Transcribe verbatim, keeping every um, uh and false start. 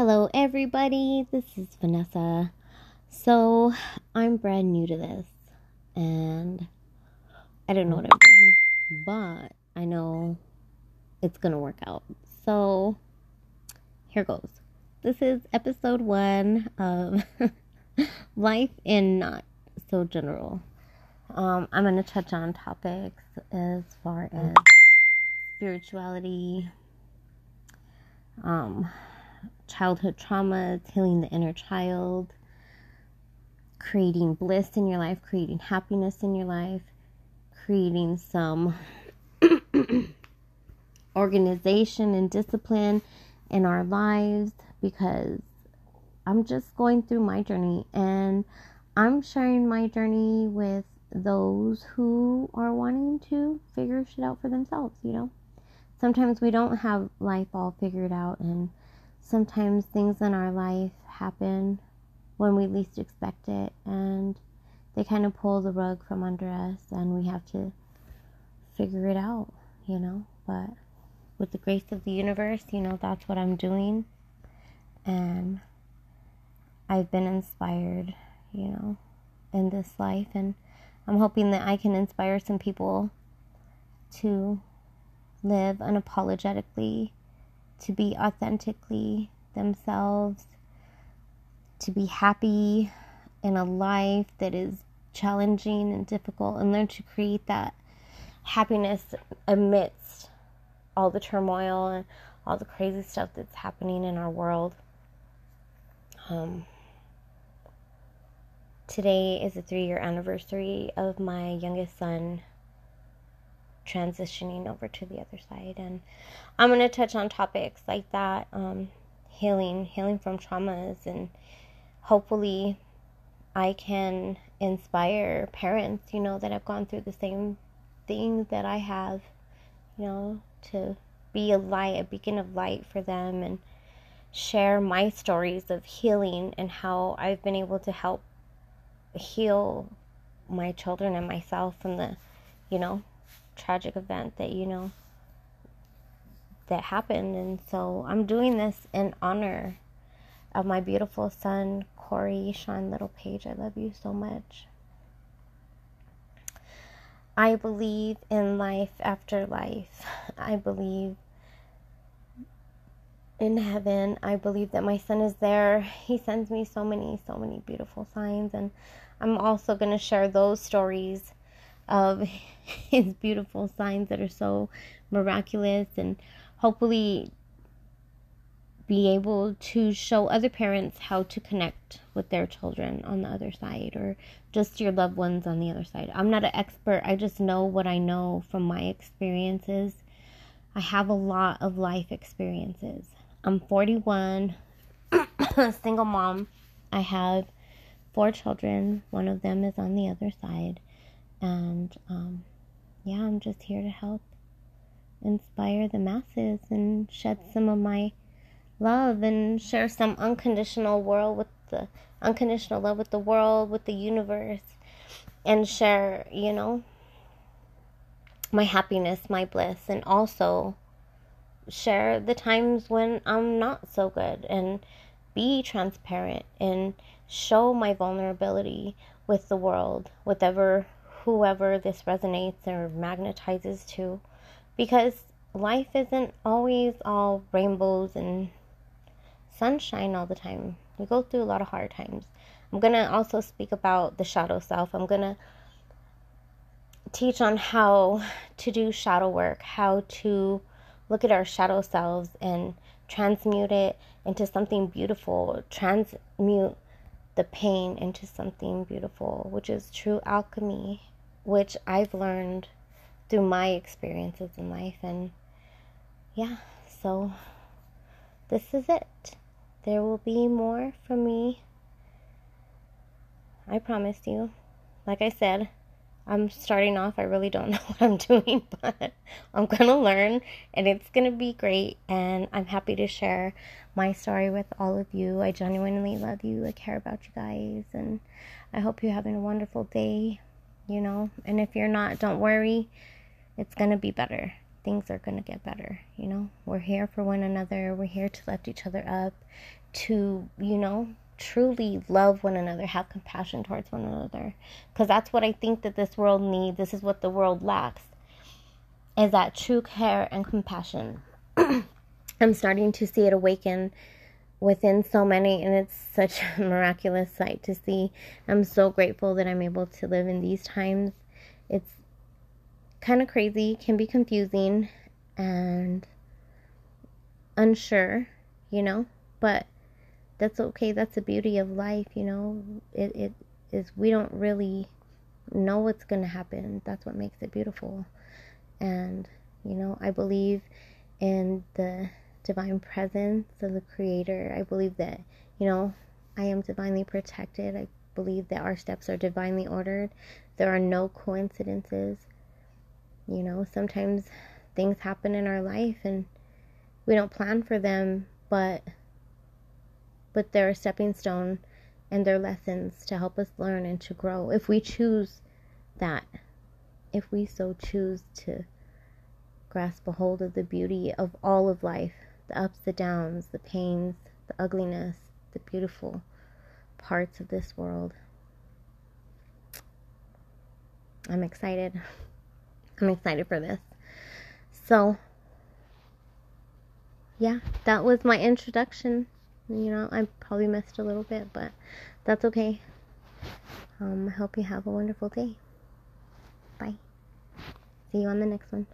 Hello everybody, this is Vanessa. So, I'm brand new to this, and I don't know what I'm doing, but I know it's gonna work out. So, here goes. This is episode one of Life in Not So General. Um, I'm gonna touch on topics as far as spirituality, um... childhood traumas, healing the inner child, creating bliss in your life, creating happiness in your life, creating some organization and discipline in our lives, because I'm just going through my journey and I'm sharing my journey with those who are wanting to figure shit out for themselves, you know? Sometimes we don't have life all figured out, and sometimes things in our life happen when we least expect it, and they kind of pull the rug from under us, and we have to figure it out, you know. But with the grace of the universe, you know, that's what I'm doing, and I've been inspired, you know, in this life, and I'm hoping that I can inspire some people to live unapologetically, to be authentically themselves, to be happy in a life that is challenging and difficult, and learn to create that happiness amidst all the turmoil and all the crazy stuff that's happening in our world. Um, today is a three-year anniversary of my youngest son transitioning over to the other side, and I'm going to touch on topics like that, um, healing, healing from traumas, and hopefully I can inspire parents, you know, that have gone through the same thing that I have, you know, to be a light, a beacon of light for them, and share my stories of healing and how I've been able to help heal my children and myself from the, you know, tragic event that, you know, that happened. And so I'm doing this in honor of my beautiful son, Corey Shawn Littlepage. I love you so much. I believe in life after life. I believe in heaven. I believe that my son is there. He sends me so many, so many beautiful signs, and I'm also going to share those stories of his beautiful signs that are so miraculous, and hopefully be able to show other parents how to connect with their children on the other side, or just your loved ones on the other side. I'm not an expert. I just know what I know from my experiences. I have a lot of life experiences. I'm forty-one, a single mom. I have four children. One of them is on the other side. And, um, yeah, I'm just here to help inspire the masses and shed some of my love and share some unconditional world with the unconditional love with the world, with the universe, and share, you know, my happiness, my bliss, and also share the times when I'm not so good, and be transparent and show my vulnerability with the world, whatever, whoever this resonates or magnetizes to, because life isn't always all rainbows and sunshine all the time. We go through a lot of hard times. I'm going to also speak about the shadow self. I'm going to teach on how to do shadow work, how to look at our shadow selves and transmute it into something beautiful, transmute the pain into something beautiful, which is true alchemy, which I've learned through my experiences in life. And yeah, so this is it. There will be more from me, I promise you. Like I said, I'm starting off, I really don't know what I'm doing, but I'm gonna learn, and it's gonna be great, and I'm happy to share my story with all of you. I genuinely love you, I care about you guys, and I hope you're having a wonderful day, you know, and if you're not, don't worry, it's gonna be better. things are going to get better, you know. We're here for one another. We're here to lift each other up, to, you know, truly love one another, have compassion towards one another. Because that's what I think that this world needs. This is what the world lacks, is that true care and compassion. I'm starting to see it awaken within so many, and it's such a miraculous sight to see. I'm so grateful that I'm able to live in these times. It's kind of crazy, can be confusing and unsure, you know, but that's okay. That's the beauty of life, you know. It it is, we don't really know what's going to happen. That's what makes it beautiful. And, you know, I believe in the divine presence of the Creator. I believe that, you know, I am divinely protected. I believe that our steps are divinely ordered. There are no coincidences. You know, sometimes things happen in our life and we don't plan for them, but but they're a stepping stone, and they're lessons to help us learn and to grow. If we choose that, if we so choose to grasp a hold of the beauty of all of life, the ups, the downs, the pains, the ugliness, the beautiful parts of this world. I'm excited. I'm excited for this. So, yeah, that was my introduction. You know, I probably missed a little bit, but that's okay. Um, I hope you have a wonderful day. Bye. See you on the next one.